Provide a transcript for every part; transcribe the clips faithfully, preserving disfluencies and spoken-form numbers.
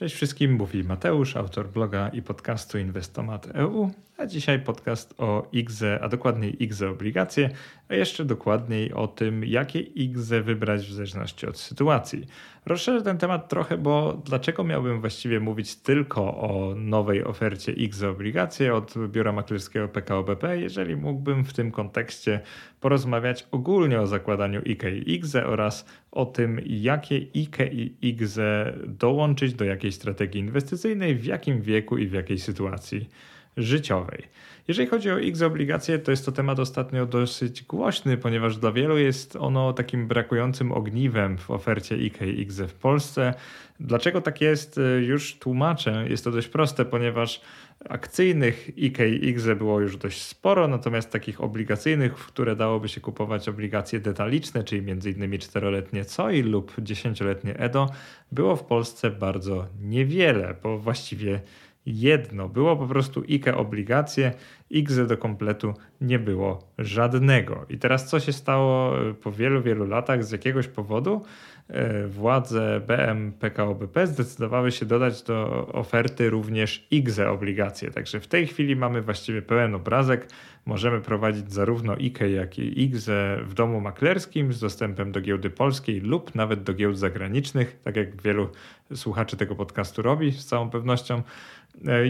Cześć wszystkim, mówi Mateusz, autor bloga i podcastu Inwestomat kropka e u, a dzisiaj podcast o IKZE, a dokładniej IKZE obligacje, a jeszcze dokładniej o tym, jakie IKZE wybrać w zależności od sytuacji. Rozszerzę ten temat trochę, bo dlaczego miałbym właściwie mówić tylko o nowej ofercie IKZE obligacje od biura maklerskiego P K O B P, jeżeli mógłbym w tym kontekście porozmawiać ogólnie o zakładaniu I K E i IKZE oraz o tym, jakie I K E i IKZE dołączyć do jakiej strategii inwestycyjnej, w jakim wieku i w jakiej sytuacji życiowej. Jeżeli chodzi o IKZE obligacje, to jest to temat ostatnio dosyć głośny, ponieważ dla wielu jest ono takim brakującym ogniwem w ofercie I K E i IKZE w Polsce. Dlaczego tak jest? Już tłumaczę. Jest to dość proste, ponieważ akcyjnych I K E i IKZE było już dość sporo, natomiast takich obligacyjnych, w które dałoby się kupować obligacje detaliczne, czyli m.in. czteroletnie C O I lub dziesięcioletnie E D O, było w Polsce bardzo niewiele, bo właściwie jedno. Było po prostu I K E obligacje, IKZE do kompletu nie było żadnego. I teraz co się stało po wielu, wielu latach? Z jakiegoś powodu władze B M P K O B P zdecydowały się dodać do oferty również IKZE obligacje. Także w tej chwili mamy właściwie pełen obrazek. Możemy prowadzić zarówno I K E, jak i IKZE w domu maklerskim z dostępem do giełdy polskiej lub nawet do giełd zagranicznych, tak jak wielu słuchaczy tego podcastu robi z całą pewnością,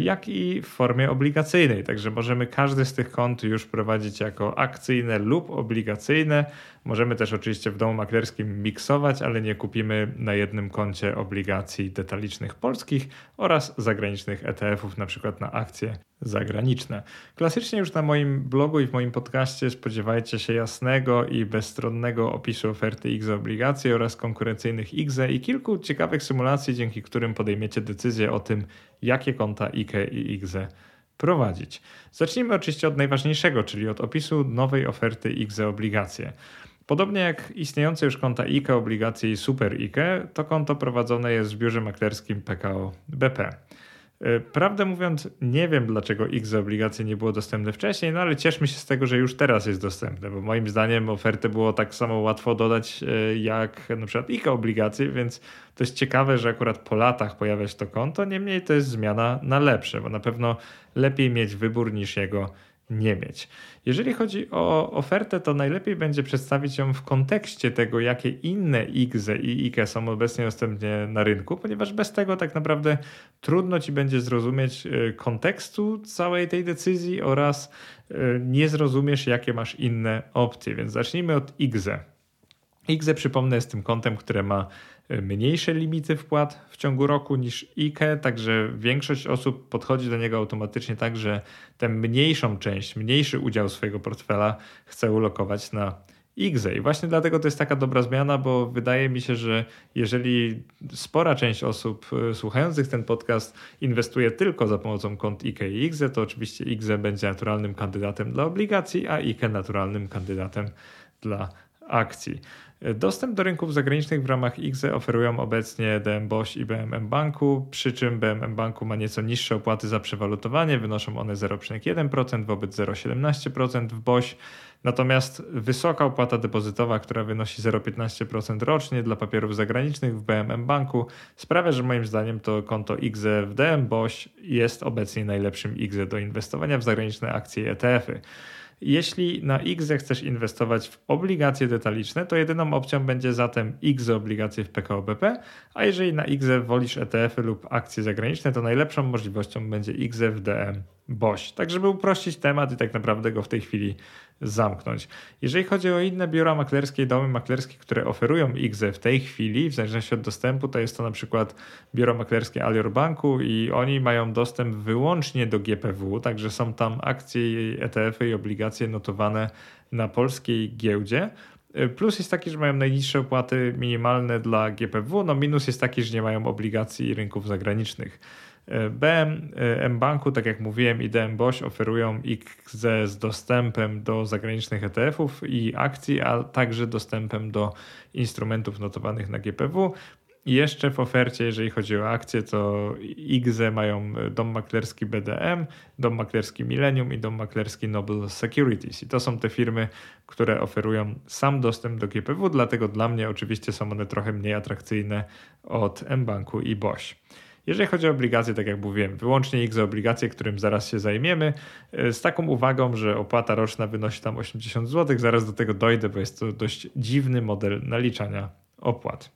jak i w formie obligacyjnej. Także możemy każdy z tych kont już prowadzić jako akcyjne lub obligacyjne. Możemy też oczywiście w domu maklerskim miksować, ale nie kupimy na jednym koncie obligacji detalicznych polskich oraz zagranicznych E T F-ów, na przykład na akcje zagraniczne. Klasycznie już na moim blogu i w moim podcaście spodziewajcie się jasnego i bezstronnego opisu oferty IKZE obligacji oraz konkurencyjnych IKZE i kilku ciekawych symulacji, dzięki którym podejmiecie decyzję o tym, jakie konta I K E i IKZE prowadzić. Zacznijmy oczywiście od najważniejszego, czyli od opisu nowej oferty IKZE obligacje. Podobnie jak istniejące już konta I K E, obligacje i super I K E, to konto prowadzone jest w biurze maklerskim P K O B P. Prawdę mówiąc, nie wiem, dlaczego IKZE obligacje nie było dostępne wcześniej, no ale cieszmy się z tego, że już teraz jest dostępne, bo moim zdaniem ofertę było tak samo łatwo dodać jak na przykład I K E obligacje, więc to jest ciekawe, że akurat po latach pojawia się to konto, niemniej to jest zmiana na lepsze, bo na pewno lepiej mieć wybór niż jego nie mieć. Jeżeli chodzi o ofertę, to najlepiej będzie przedstawić ją w kontekście tego, jakie inne IKZE i I K E są obecnie dostępne na rynku, ponieważ bez tego tak naprawdę trudno Ci będzie zrozumieć kontekstu całej tej decyzji oraz nie zrozumiesz, jakie masz inne opcje. Więc zacznijmy od IKZE. IKZE, przypomnę, jest tym kontem, które ma mniejsze limity wpłat w ciągu roku niż I K E, także większość osób podchodzi do niego automatycznie tak, że tę mniejszą część, mniejszy udział swojego portfela chce ulokować na IKZE. I właśnie dlatego to jest taka dobra zmiana, bo wydaje mi się, że jeżeli spora część osób słuchających ten podcast inwestuje tylko za pomocą kont I K E i IKZE, to oczywiście IKZE będzie naturalnym kandydatem dla obligacji, a I K E naturalnym kandydatem dla akcji. Dostęp do rynków zagranicznych w ramach IKZE oferują obecnie D M Boś i B M M Banku, przy czym B M M Banku ma nieco niższe opłaty za przewalutowanie, wynoszą one zero przecinek jeden procent wobec zero przecinek siedemnaście procent w Boś, natomiast wysoka opłata depozytowa, która wynosi zero przecinek piętnaście procent rocznie dla papierów zagranicznych w B M M Banku sprawia, że moim zdaniem to konto IKZE w D M Boś jest obecnie najlepszym IKZE do inwestowania w zagraniczne akcje i E T F-y. Jeśli na IKZE chcesz inwestować w obligacje detaliczne, to jedyną opcją będzie zatem IKZE obligacje w P K O B P, a jeżeli na IKZE wolisz E T F-y lub akcje zagraniczne, to najlepszą możliwością będzie IKZE w D M Boś. Tak, żeby uprościć temat i tak naprawdę go w tej chwili zamknąć. Jeżeli chodzi o inne biura maklerskie i domy maklerskie, które oferują IKZE w tej chwili, w zależności od dostępu, to jest to na przykład biuro maklerskie Alior Banku i oni mają dostęp wyłącznie do G P W, także są tam akcje, E T F-y i obligacje notowane na polskiej giełdzie. Plus jest taki, że mają najniższe opłaty minimalne dla G P W, no minus jest taki, że nie mają obligacji i rynków zagranicznych. B M, M-Banku, tak jak mówiłem, i D M Boś oferują IKZE z dostępem do zagranicznych E T F-ów i akcji, a także dostępem do instrumentów notowanych na G P W. I jeszcze w ofercie, jeżeli chodzi o akcje, to IKZE mają dom maklerski B D M, dom maklerski Millennium i dom maklerski Noble Securities. I to są te firmy, które oferują sam dostęp do G P W, dlatego dla mnie oczywiście są one trochę mniej atrakcyjne od M-Banku i Boś. Jeżeli chodzi o obligacje, tak jak mówiłem, wyłącznie IKZE obligacje, którym zaraz się zajmiemy, z taką uwagą, że opłata roczna wynosi tam osiemdziesiąt złotych. Zaraz do tego dojdę, bo jest to dość dziwny model naliczania opłat.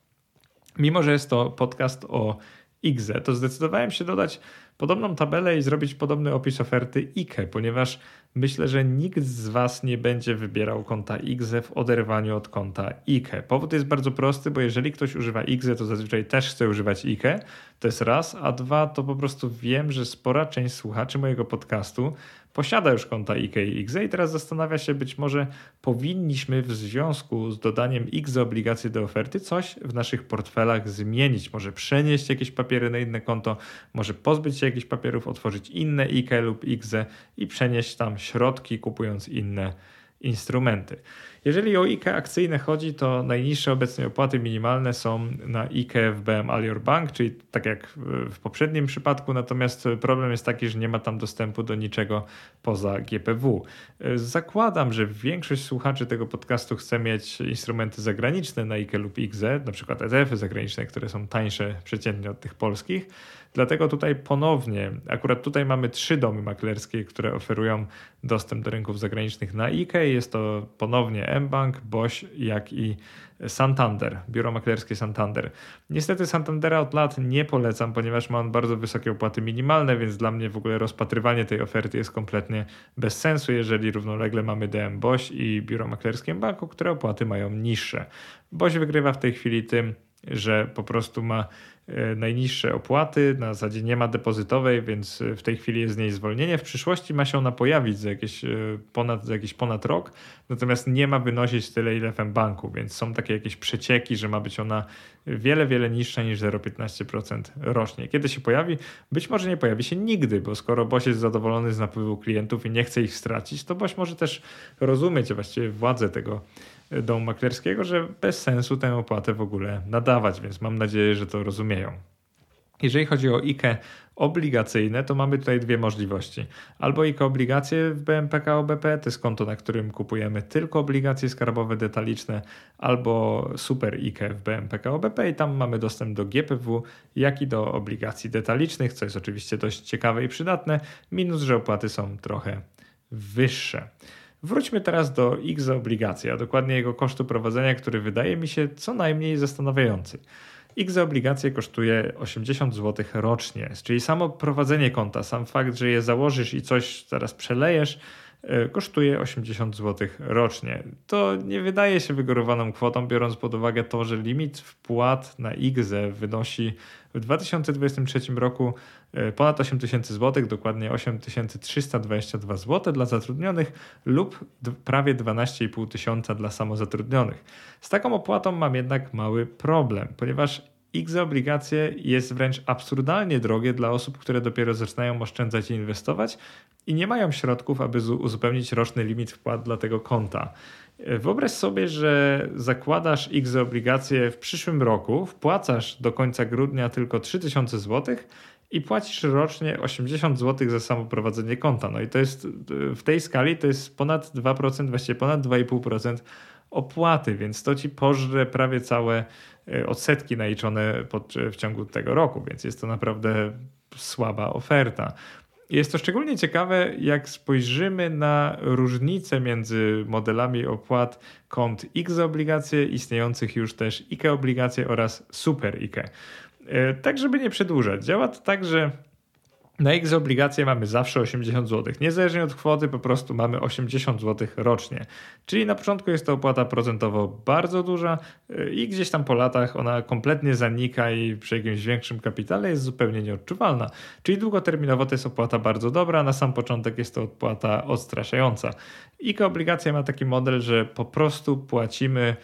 Mimo że jest to podcast o IKZE, to zdecydowałem się dodać podobną tabelę i zrobić podobny opis oferty I K E, ponieważ myślę, że nikt z Was nie będzie wybierał konta IKZE w oderwaniu od konta I K E. Powód jest bardzo prosty, bo jeżeli ktoś używa IKZE, to zazwyczaj też chce używać I K E. To jest raz, a dwa, to po prostu wiem, że spora część słuchaczy mojego podcastu posiada już konta I K E i IKZE i teraz zastanawia się, być może powinniśmy w związku z dodaniem IKZE obligacji do oferty coś w naszych portfelach zmienić. Może przenieść jakieś papiery na inne konto, może pozbyć się jakichś papierów, otworzyć inne I K E lub IKZE i przenieść tam środki, kupując inne instrumenty. Jeżeli o I K E akcyjne chodzi, to najniższe obecnie opłaty minimalne są na I K E w B M Alior Bank, czyli tak jak w poprzednim przypadku, natomiast problem jest taki, że nie ma tam dostępu do niczego poza G P W. Zakładam, że większość słuchaczy tego podcastu chce mieć instrumenty zagraniczne na I K E lub IKZE, na przykład E T F-y zagraniczne, które są tańsze przeciętnie od tych polskich. Dlatego tutaj ponownie, akurat tutaj mamy trzy domy maklerskie, które oferują dostęp do rynków zagranicznych na I K E. Jest to ponownie M-Bank, Boś, jak i Santander, biuro maklerskie Santander. Niestety Santandera od lat nie polecam, ponieważ ma on bardzo wysokie opłaty minimalne, więc dla mnie w ogóle rozpatrywanie tej oferty jest kompletnie bez sensu, jeżeli równolegle mamy D M Boś i biuro maklerskie M-Banku, które opłaty mają niższe. Boś wygrywa w tej chwili tym, że po prostu ma najniższe opłaty, na zasadzie nie ma depozytowej, więc w tej chwili jest z niej zwolnienie. W przyszłości ma się ona pojawić za jakieś ponad, za jakiś ponad rok, natomiast nie ma wynosić tyle, ile w M-Banku, więc są takie jakieś przecieki, że ma być ona wiele, wiele niższa niż zero przecinek piętnaście procent rocznie. Kiedy się pojawi? Być może nie pojawi się nigdy, bo skoro Boś jest zadowolony z napływu klientów i nie chce ich stracić, to Boś może też rozumieć właściwie władzę tego domu maklerskiego, że bez sensu tę opłatę w ogóle nadawać, więc mam nadzieję, że to rozumieją. Jeżeli chodzi o I K E obligacyjne, to mamy tutaj dwie możliwości. Albo I K E obligacje w P K O B P, to jest konto, na którym kupujemy tylko obligacje skarbowe detaliczne, albo super I K E w P K O B P i tam mamy dostęp do G P W, jak i do obligacji detalicznych, co jest oczywiście dość ciekawe i przydatne, minus, że opłaty są trochę wyższe. Wróćmy teraz do IKZE obligacji, a dokładnie jego kosztu prowadzenia, który wydaje mi się co najmniej zastanawiający. IKZE obligacje kosztuje osiemdziesiąt złotych rocznie, czyli samo prowadzenie konta, sam fakt, że je założysz i coś zaraz przelejesz, kosztuje osiemdziesiąt złotych rocznie. To nie wydaje się wygórowaną kwotą, biorąc pod uwagę to, że limit wpłat na IKZE wynosi w dwa tysiące dwudziestym trzecim roku ponad osiem tysięcy złotych, dokładnie osiem tysięcy trzysta dwadzieścia dwa złote dla zatrudnionych lub prawie dwanaście i pół tysiąca dla samozatrudnionych. Z taką opłatą mam jednak mały problem, ponieważ IKZE obligacje jest wręcz absurdalnie drogie dla osób, które dopiero zaczynają oszczędzać i inwestować i nie mają środków, aby uzupełnić roczny limit wpłat dla tego konta. Wyobraź sobie, że zakładasz IKZE obligacje w przyszłym roku, wpłacasz do końca grudnia tylko trzy tysiące złotych i płacisz rocznie osiemdziesiąt złotych za samo prowadzenie konta. No i to jest w tej skali to jest ponad dwa procent, właściwie ponad dwa i pół procent opłaty, więc to ci pożre prawie całe odsetki naliczone pod, w ciągu tego roku, więc jest to naprawdę słaba oferta. Jest to szczególnie ciekawe, jak spojrzymy na różnice między modelami opłat kont IKZE obligacje, istniejących już też I K E obligacje oraz super I K E. Tak, żeby nie przedłużać, działa to tak, że na IKZE obligacje mamy zawsze osiemdziesiąt złotych. Niezależnie od kwoty po prostu mamy osiemdziesiąt złotych rocznie. Czyli na początku jest to opłata procentowo bardzo duża i gdzieś tam po latach ona kompletnie zanika i przy jakimś większym kapitale jest zupełnie nieodczuwalna. Czyli długoterminowo to jest opłata bardzo dobra, na sam początek jest to opłata odstraszająca. I K E obligacja ma taki model, że po prostu płacimy.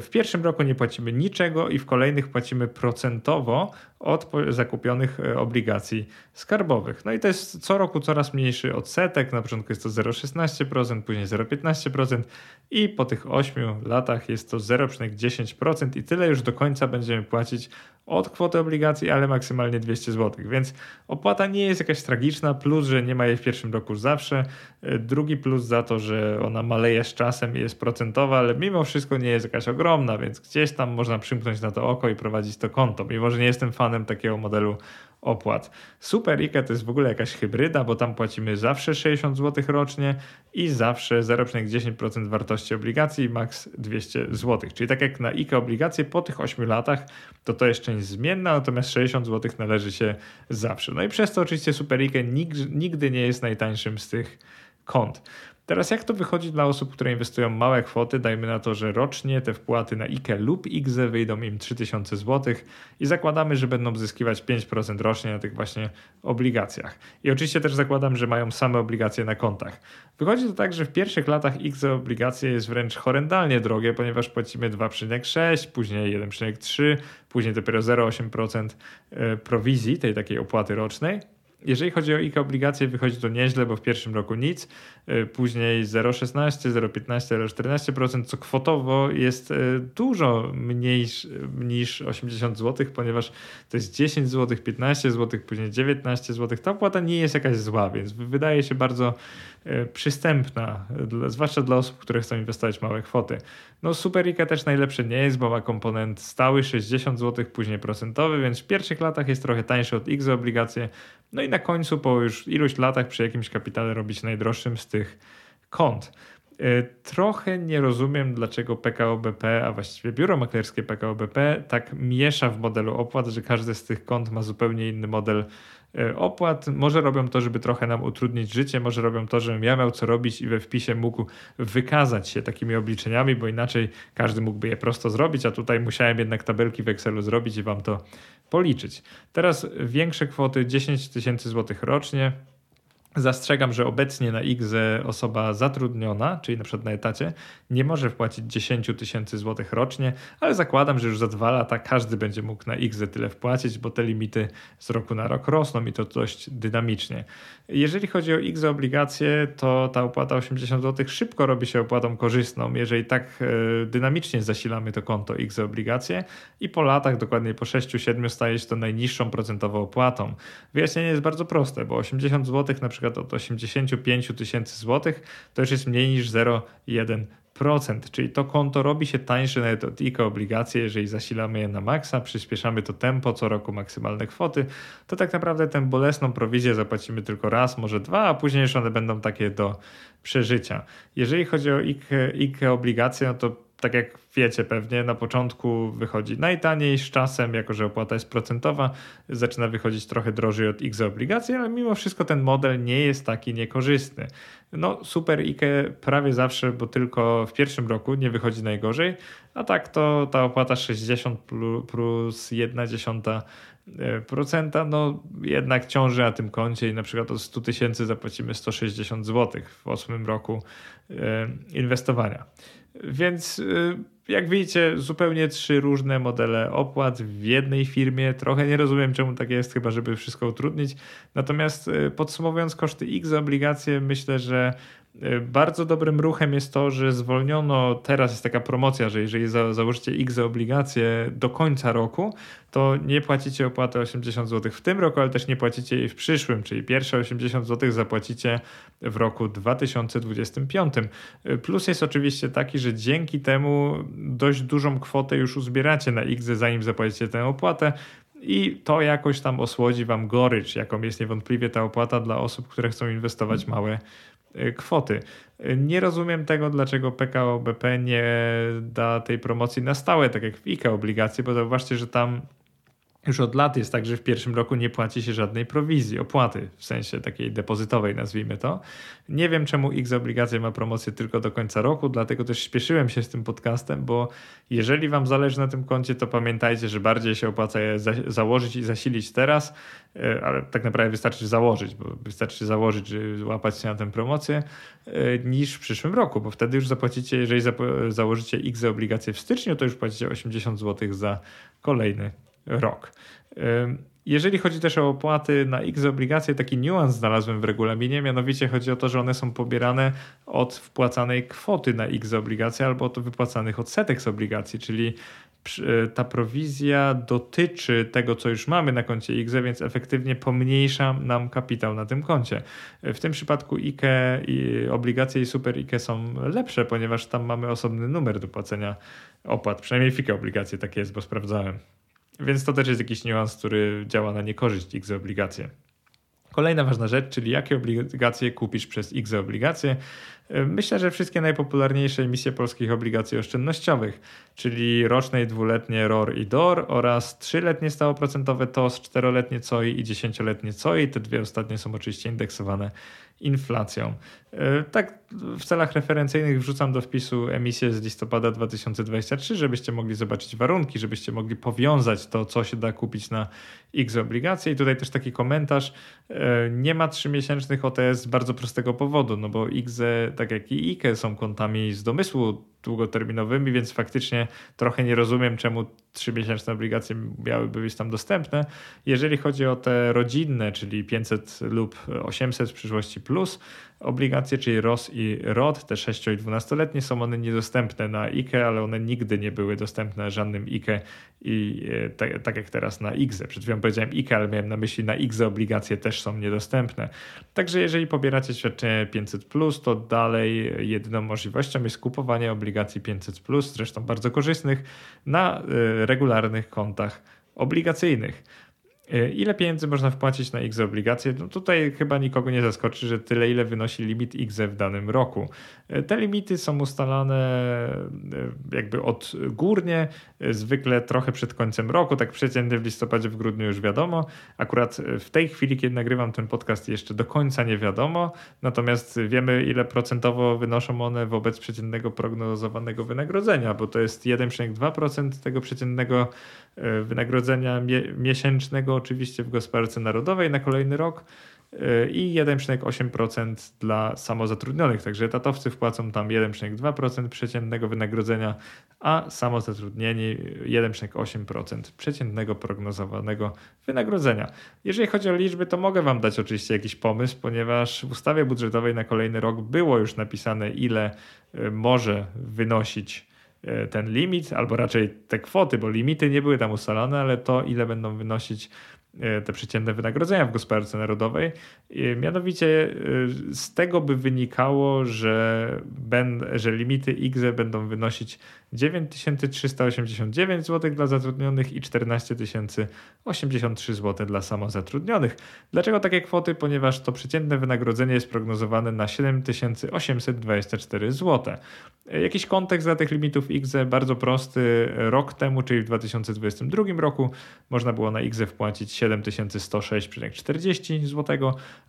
W pierwszym roku nie płacimy niczego i w kolejnych płacimy procentowo od zakupionych obligacji skarbowych. No i to jest co roku coraz mniejszy odsetek. Na początku jest to zero przecinek szesnaście procent, później zero przecinek piętnaście procent i po tych ośmiu latach jest to zero przecinek dziesięć procent i tyle już do końca będziemy płacić od kwoty obligacji, ale maksymalnie dwieście złotych. Więc opłata nie jest jakaś tragiczna, plus, że nie ma jej w pierwszym roku zawsze. Drugi plus za to, że ona maleje z czasem i jest procentowa, ale mimo wszystko nie jest jakaś ogromna, więc gdzieś tam można przymknąć na to oko i prowadzić to konto. Mimo że nie jestem fanem fanem takiego modelu opłat. Super I K E to jest w ogóle jakaś hybryda, bo tam płacimy zawsze sześćdziesiąt złotych rocznie i zawsze zero przecinek dziesięć procent wartości obligacji, maks dwieście złotych. Czyli tak jak na I K E obligacje po tych ośmiu latach, to to jest część zmienna, natomiast sześćdziesiąt złotych należy się zawsze. No i przez to oczywiście Super I K E nigdy nie jest najtańszym z tych kont. Teraz jak to wychodzi dla osób, które inwestują małe kwoty? Dajmy na to, że rocznie te wpłaty na I K E lub I K Z E wyjdą im trzy tysiące złotych i zakładamy, że będą zyskiwać pięć procent rocznie na tych właśnie obligacjach. I oczywiście też zakładam, że mają same obligacje na kontach. Wychodzi to tak, że w pierwszych latach I K Z E obligacje jest wręcz horrendalnie drogie, ponieważ płacimy dwa przecinek sześć procent, później jeden przecinek trzy procent, później dopiero zero przecinek osiem procent prowizji, tej takiej opłaty rocznej. Jeżeli chodzi o I K E obligacje, wychodzi to nieźle, bo w pierwszym roku nic, później zero przecinek szesnaście procent, zero przecinek piętnaście procent, zero przecinek czternaście procent, co kwotowo jest dużo mniej niż osiemdziesiąt złotych, ponieważ to jest dziesięć złotych, piętnaście złotych, później dziewiętnaście złotych. Ta opłata nie jest jakaś zła, więc wydaje się bardzo przystępna, zwłaszcza dla osób, które chcą inwestować małe kwoty. No Super I K E też najlepsze nie jest, bo ma komponent stały sześćdziesiąt złotych, później procentowy, więc w pierwszych latach jest trochę tańszy od I K Z E obligacje. No i na końcu po już iluś latach przy jakimś kapitale robi się najdroższym z tych kont. Trochę nie rozumiem, dlaczego P K O B P, a właściwie biuro maklerskie P K O B P tak miesza w modelu opłat, że każdy z tych kont ma zupełnie inny model opłat. Może robią to, żeby trochę nam utrudnić życie, może robią to, żebym ja miał co robić i we wpisie mógł wykazać się takimi obliczeniami, bo inaczej każdy mógłby je prosto zrobić, a tutaj musiałem jednak tabelki w Excelu zrobić i wam to policzyć. Teraz większe kwoty, dziesięć tysięcy złotych rocznie. Zastrzegam, że obecnie na I K Z E osoba zatrudniona, czyli na przykład na etacie, nie może wpłacić dziesięć tysięcy złotych rocznie, ale zakładam, że już za dwa lata każdy będzie mógł na I K Z E tyle wpłacić, bo te limity z roku na rok rosną i to dość dynamicznie. Jeżeli chodzi o I K Z E obligacje, to ta opłata osiemdziesiąt złotych szybko robi się opłatą korzystną, jeżeli tak dynamicznie zasilamy to konto I K Z E obligacje i po latach, dokładnie po sześciu siedmiu, staje się to najniższą procentową opłatą. Wyjaśnienie jest bardzo proste, bo osiemdziesiąt złotych na przykład od osiemdziesięciu pięciu tysięcy złotych, to już jest mniej niż zero przecinek jeden procent, czyli to konto robi się tańsze nawet od I K E obligacje, jeżeli zasilamy je na maksa, przyspieszamy to tempo, co roku maksymalne kwoty, to tak naprawdę tę bolesną prowizję zapłacimy tylko raz, może dwa, a później już one będą takie do przeżycia. Jeżeli chodzi o I K E obligacje, no to tak jak wiecie pewnie, na początku wychodzi najtaniej, z czasem, jako że opłata jest procentowa, zaczyna wychodzić trochę drożej od I K Z E obligacji, ale mimo wszystko ten model nie jest taki niekorzystny. No Super I K E prawie zawsze, bo tylko w pierwszym roku nie wychodzi najgorzej, a tak to ta opłata sześćdziesiąt plus jeden przecinek jeden procent, no jednak ciąży na tym koncie i na przykład od stu tysięcy zapłacimy sto sześćdziesiąt złotych w ósmym roku inwestowania. Więc jak widzicie, zupełnie trzy różne modele opłat w jednej firmie. Trochę nie rozumiem, czemu tak jest, chyba żeby wszystko utrudnić. Natomiast podsumowując koszty X obligacje, myślę, że bardzo dobrym ruchem jest to, że zwolniono, teraz jest taka promocja, że jeżeli za, założycie X obligacje do końca roku, to nie płacicie opłaty osiemdziesiąt złotych w tym roku, ale też nie płacicie jej w przyszłym, czyli pierwsze osiemdziesiąt złotych zapłacicie w roku dwa tysiące dwudziestym piątym. Plus jest oczywiście taki, że dzięki temu dość dużą kwotę już uzbieracie na I K Z E, zanim zapłacicie tę opłatę, i to jakoś tam osłodzi wam gorycz, jaką jest niewątpliwie ta opłata dla osób, które chcą inwestować małe kwoty. Nie rozumiem tego, dlaczego P K O B P nie da tej promocji na stałe, tak jak w I K E obligacje, bo zauważcie, że tam już od lat jest tak, że w pierwszym roku nie płaci się żadnej prowizji, opłaty, w sensie takiej depozytowej, nazwijmy to. Nie wiem, czemu X obligacje ma promocję tylko do końca roku, dlatego też śpieszyłem się z tym podcastem, bo jeżeli wam zależy na tym koncie, to pamiętajcie, że bardziej się opłaca je za- założyć i zasilić teraz, ale tak naprawdę wystarczy założyć, bo wystarczy założyć, żeby łapać się na tę promocję, niż w przyszłym roku, bo wtedy już zapłacicie, jeżeli zap- założycie X obligacje w styczniu, to już płacicie osiemdziesiąt złotych za kolejny rok. Jeżeli chodzi też o opłaty na X obligacje, taki niuans znalazłem w regulaminie, mianowicie chodzi o to, że one są pobierane od wpłacanej kwoty na X obligacje albo od wypłacanych odsetek z obligacji, czyli ta prowizja dotyczy tego, co już mamy na koncie I K Z E, więc efektywnie pomniejsza nam kapitał na tym koncie. W tym przypadku I K E i obligacje i Super I K E są lepsze, ponieważ tam mamy osobny numer do płacenia opłat, przynajmniej w I K E obligacje tak jest, bo sprawdzałem. Więc to też jest jakiś niuans, który działa na niekorzyść I K Z E obligacje. Kolejna ważna rzecz, czyli jakie obligacje kupisz przez I K Z E obligacje. Myślę, że wszystkie najpopularniejsze emisje polskich obligacji oszczędnościowych, czyli roczne i dwuletnie R O R i D O R oraz trzyletnie stałoprocentowe T O S, czteroletnie C O I i dziesięcioletnie C O I. Te dwie ostatnie są oczywiście indeksowane inflacją. Tak w celach referencyjnych wrzucam do wpisu emisję z listopada dwa tysiące dwudziestego trzeciego, żebyście mogli zobaczyć warunki, żebyście mogli powiązać to, co się da kupić na I K Z E obligacje. I tutaj też taki komentarz, nie ma trzymiesięcznych O T S z bardzo prostego powodu, no bo I K Z E, tak jak i I K E, są kontami z domysłu długoterminowymi, więc faktycznie trochę nie rozumiem, czemu trzymiesięczne obligacje miałyby być tam dostępne. Jeżeli chodzi o te rodzinne, czyli pięćset lub osiemset w przyszłości plus obligacje, czyli R O S i R O D, te sześć i dwunastoletnie, są one niedostępne na I K E, ale one nigdy nie były dostępne żadnym I K E i tak, tak jak teraz na I K Z E. Przed chwilą powiedziałem I K E, ale miałem na myśli na I K Z E obligacje też są niedostępne. Także jeżeli pobieracie świadczenie pięćset plus, to dalej jedyną możliwością jest kupowanie obligacji obligacji pięćset plus, zresztą bardzo korzystnych, na regularnych kontach obligacyjnych. Ile pieniędzy można wpłacić na I K Z E obligacje? No tutaj chyba nikogo nie zaskoczy, że tyle, ile wynosi limit I K Z E w danym roku. Te limity są ustalane jakby odgórnie, zwykle trochę przed końcem roku, tak przeciętnie w listopadzie, w grudniu już wiadomo. Akurat w tej chwili, kiedy nagrywam ten podcast, jeszcze do końca nie wiadomo, natomiast wiemy, ile procentowo wynoszą one wobec przeciętnego prognozowanego wynagrodzenia, bo to jest jeden przecinek dwa procent tego przeciętnego wynagrodzenia mie- miesięcznego oczywiście w gospodarce narodowej na kolejny rok i jeden przecinek osiem procent dla samozatrudnionych. Także etatowcy wpłacą tam jeden przecinek dwa procent przeciętnego wynagrodzenia, a samozatrudnieni jeden przecinek osiem procent przeciętnego prognozowanego wynagrodzenia. Jeżeli chodzi o liczby, to mogę Wam dać oczywiście jakiś pomysł, ponieważ w ustawie budżetowej na kolejny rok było już napisane, ile może wynosić ten limit, albo raczej te kwoty, bo limity nie były tam ustalone, ale to, ile będą wynosić te przeciętne wynagrodzenia w gospodarce narodowej. Mianowicie z tego by wynikało, że, ben, że limity I K Z E będą wynosić dziewięć tysięcy trzysta osiemdziesiąt dziewięć złotych dla zatrudnionych i czternaście tysięcy osiemdziesiąt trzy złote dla samozatrudnionych. Dlaczego takie kwoty? Ponieważ to przeciętne wynagrodzenie jest prognozowane na siedem tysięcy osiemset dwadzieścia cztery złote. Jakiś kontekst dla tych limitów I K Z E bardzo prosty. Rok temu, czyli w dwa tysiące dwudziestym drugim roku, można było na I K Z E wpłacić siedem tysięcy sto sześć przecinek czterdzieści złotych,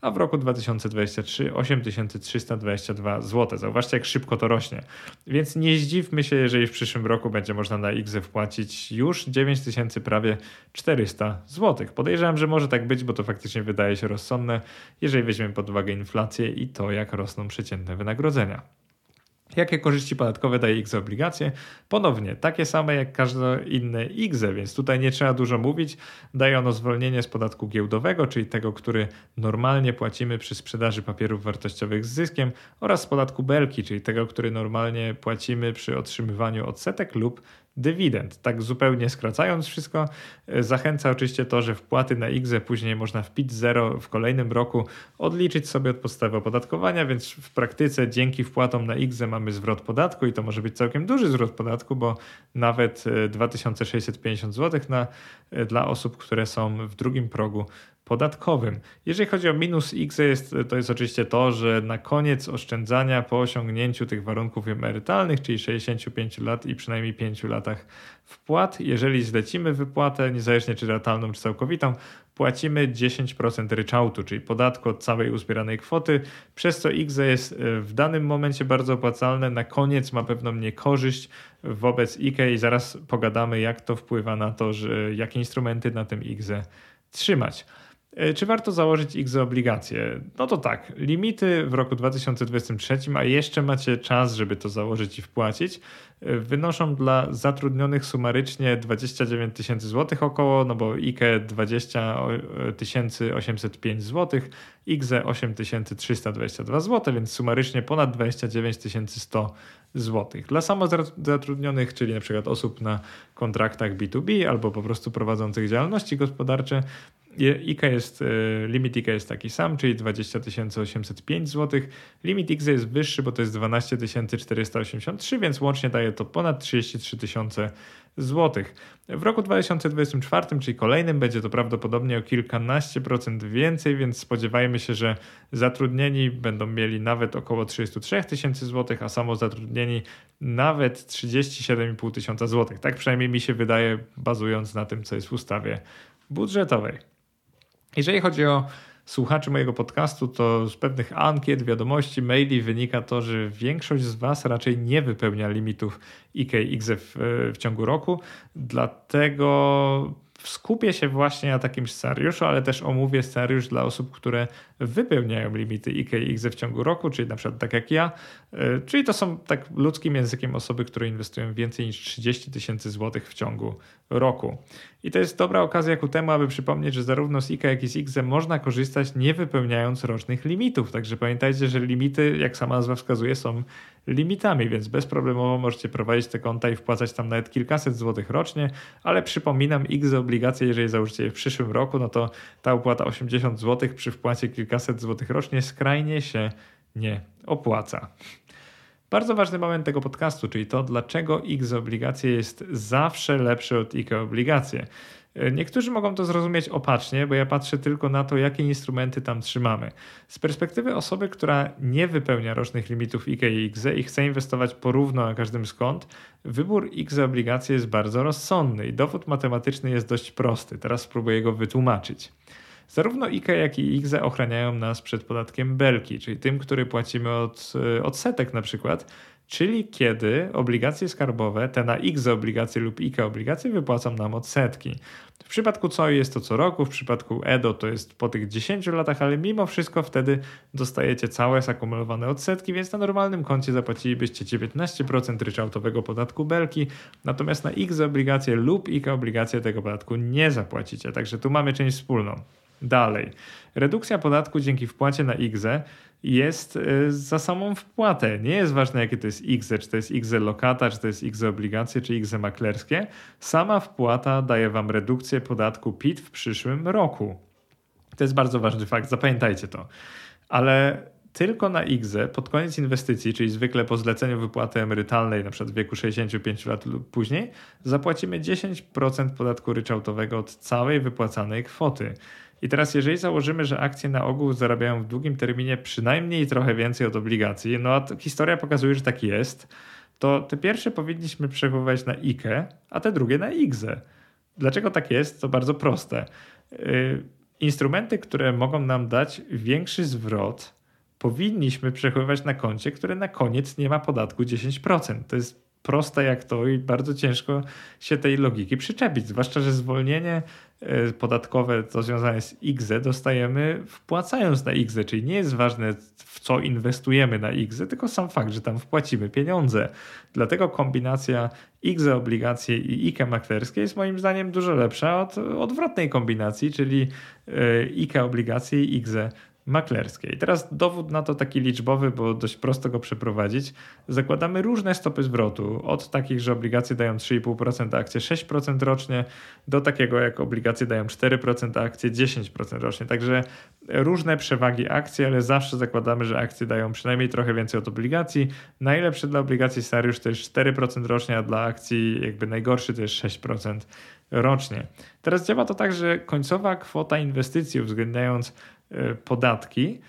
a w roku dwa tysiące dwudziestym trzecim osiem tysięcy trzysta dwadzieścia dwa złotych. Zauważcie, jak szybko to rośnie. Więc nie zdziwmy się, jeżeli w przyszłym roku będzie można na I K Z E wpłacić już dziewięć tysięcy prawie czterysta złotych. Podejrzewam, że może tak być, bo to faktycznie wydaje się rozsądne, jeżeli weźmiemy pod uwagę inflację i to, jak rosną przeciętne wynagrodzenia. Jakie korzyści podatkowe daje I K Z E obligacje? Ponownie, takie same jak każde inne I K Z E, więc tutaj nie trzeba dużo mówić. Daje ono zwolnienie z podatku giełdowego, czyli tego, który normalnie płacimy przy sprzedaży papierów wartościowych z zyskiem, oraz z podatku Belki, czyli tego, który normalnie płacimy przy otrzymywaniu odsetek lub dywidend. Tak zupełnie skracając wszystko, zachęca oczywiście to, że wpłaty na I K Z E później można w P I T zero w kolejnym roku odliczyć sobie od podstawy opodatkowania, więc w praktyce dzięki wpłatom na I K Z E mamy zwrot podatku i to może być całkiem duży zwrot podatku, bo nawet dwa tysiące sześćset pięćdziesiąt złotych na, dla osób, które są w drugim progu podatkowym. Jeżeli chodzi o minus I K Z E, jest, to jest oczywiście to, że na koniec oszczędzania po osiągnięciu tych warunków emerytalnych, czyli sześćdziesięciu pięciu lat i przynajmniej pięciu latach wpłat, jeżeli zlecimy wypłatę, niezależnie czy ratalną, czy całkowitą, płacimy dziesięć procent ryczałtu, czyli podatku od całej uzbieranej kwoty, przez co I K Z E jest w danym momencie bardzo opłacalne. Na koniec ma pewną niekorzyść wobec I K E i zaraz pogadamy, jak to wpływa na to, że, jakie instrumenty na tym I K Z E trzymać. Czy warto założyć I K Z E obligacje? No to tak, limity w roku dwa tysiące dwudziestym trzecim, a jeszcze macie czas, żeby to założyć i wpłacić, wynoszą dla zatrudnionych sumarycznie dwadzieścia dziewięć tysięcy złotych około, no bo I K E dwadzieścia tysięcy osiemset pięć złotych, I K Z E osiem tysięcy trzysta dwadzieścia dwa złote, więc sumarycznie ponad dwadzieścia dziewięć tysięcy sto złotych. Dla samozatrudnionych, czyli na przykład osób na kontraktach B dwa B albo po prostu prowadzących działalności gospodarcze, I K E jest, limit I K E jest taki sam, czyli dwadzieścia tysięcy osiemset pięć złotych. Limit I K Z E jest wyższy, bo to jest dwanaście tysięcy czterysta osiemdziesiąt trzy, więc łącznie daje to ponad trzydzieści trzy tysiące złotych. W roku dwa tysiące dwudziestym czwartym, czyli kolejnym, będzie to prawdopodobnie o kilkanaście procent więcej, więc spodziewajmy się, że zatrudnieni będą mieli nawet około trzydzieści trzy tysięcy złotych, a samozatrudnieni nawet trzydzieści siedem i pół tysiąca złotych. Tak przynajmniej mi się wydaje, bazując na tym, co jest w ustawie budżetowej. Jeżeli chodzi o słuchaczy mojego podcastu, to z pewnych ankiet, wiadomości, maili wynika to, że większość z Was raczej nie wypełnia limitów I K E i I K Z E w, w ciągu roku, dlatego skupię się właśnie na takim scenariuszu, ale też omówię scenariusz dla osób, które wypełniają limity I K E i I K Z E w ciągu roku, czyli na przykład tak jak ja, czyli to są tak ludzkim językiem osoby, które inwestują więcej niż trzydzieści tysięcy złotych w ciągu roku. I to jest dobra okazja ku temu, aby przypomnieć, że zarówno z I K E, jak i z I K Z E można korzystać nie wypełniając rocznych limitów. Także pamiętajcie, że limity, jak sama nazwa wskazuje, są limitami, więc bezproblemowo możecie prowadzić te konta i wpłacać tam nawet kilkaset złotych rocznie, ale przypominam, I K Z E obligacje, jeżeli założycie je w przyszłym roku, no to ta opłata osiemdziesiąt złotych przy wpłacie kilkaset złotych rocznie skrajnie się nie opłaca. Bardzo ważny moment tego podcastu, czyli to, dlaczego I K Z E obligacje jest zawsze lepsze od I K E obligacje. Niektórzy mogą to zrozumieć opacznie, bo ja patrzę tylko na to, jakie instrumenty tam trzymamy. Z perspektywy osoby, która nie wypełnia rocznych limitów I K E i I K Z E i chce inwestować porówno na każdym z kont, wybór I K Z E obligacje jest bardzo rozsądny i dowód matematyczny jest dość prosty. Teraz spróbuję go wytłumaczyć. Zarówno I K E, jak i I K Z E ochraniają nas przed podatkiem Belki, czyli tym, który płacimy od odsetek na przykład, czyli kiedy obligacje skarbowe, te na I K Z E obligacje lub I K E obligacje wypłacą nam odsetki. W przypadku C O I jest to co roku, w przypadku E D O to jest po tych dziesięciu latach, ale mimo wszystko wtedy dostajecie całe zakumulowane odsetki, więc na normalnym koncie zapłacilibyście dziewiętnaście procent ryczałtowego podatku Belki, natomiast na I K Z E obligacje lub I K E obligacje tego podatku nie zapłacicie, także tu mamy część wspólną. Dalej, redukcja podatku dzięki wpłacie na I K Z E jest za samą wpłatę. Nie jest ważne, jakie to jest I K Z E, czy to jest I K Z E lokata, czy to jest I K Z E obligacje, czy I K Z E maklerskie. Sama wpłata daje Wam redukcję podatku P I T w przyszłym roku. To jest bardzo ważny fakt, zapamiętajcie to. Ale tylko na I K Z E pod koniec inwestycji, czyli zwykle po zleceniu wypłaty emerytalnej, na przykład w wieku sześćdziesięciu pięciu lat lub później, zapłacimy dziesięć procent podatku ryczałtowego od całej wypłacanej kwoty. I teraz jeżeli założymy, że akcje na ogół zarabiają w długim terminie przynajmniej trochę więcej od obligacji, no a historia pokazuje, że tak jest, to te pierwsze powinniśmy przechowywać na I K E, a te drugie na I K Z E. Dlaczego tak jest? To bardzo proste. Yy, instrumenty, które mogą nam dać większy zwrot, powinniśmy przechowywać na koncie, które na koniec nie ma podatku dziesięć procent. To jest proste jak to i bardzo ciężko się tej logiki przyczepić, zwłaszcza, że zwolnienie podatkowe to związane z I K Z E dostajemy wpłacając na I K Z E, czyli nie jest ważne w co inwestujemy na I K Z E, tylko sam fakt, że tam wpłacimy pieniądze. Dlatego kombinacja I K Z E obligacje i I K E maklerskie jest moim zdaniem dużo lepsza od odwrotnej kombinacji, czyli I K E obligacje i I K Z E maklerskiej. Teraz dowód na to taki liczbowy, bo dość prosto go przeprowadzić. Zakładamy różne stopy zwrotu, od takich, że obligacje dają trzy i pół procent, a akcje sześć procent rocznie, do takiego jak obligacje dają cztery procent, a akcje dziesięć procent rocznie. Także różne przewagi akcji, ale zawsze zakładamy, że akcje dają przynajmniej trochę więcej od obligacji. Najlepszy dla obligacji scenariusz to jest cztery procent rocznie, a dla akcji jakby najgorszy to jest sześć procent rocznie. Teraz działa to tak, że końcowa kwota inwestycji uwzględniając podatki